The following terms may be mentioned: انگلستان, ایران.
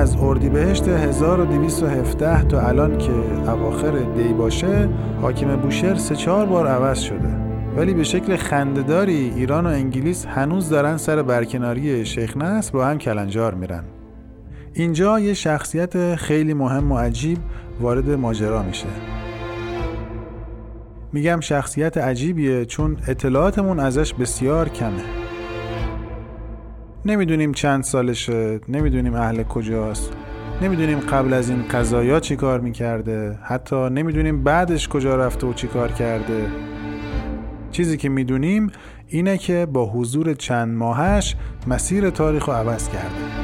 از اردیبهشت 1217 تا الان که اواخر دی باشه، حاکم بوشهر 3-4 بار عوض شده، ولی به شکل خنده‌داری ایران و انگلیس هنوز دارن سر برکناری شیخ نصر رو هم کلنجار میرن. اینجا یه شخصیت خیلی مهم و عجیب وارد ماجرا میشه. میگم شخصیت عجیبیه چون اطلاعاتمون ازش بسیار کمه. نمیدونیم چند سالشه، نمیدونیم اهل کجاست، نمیدونیم قبل از این قضایا چی کار میکرده، حتی نمیدونیم بعدش کجا رفته و چی کار کرده. چیزی که میدونیم اینه که با حضور چند ماهش مسیر تاریخ رو عوض کرده.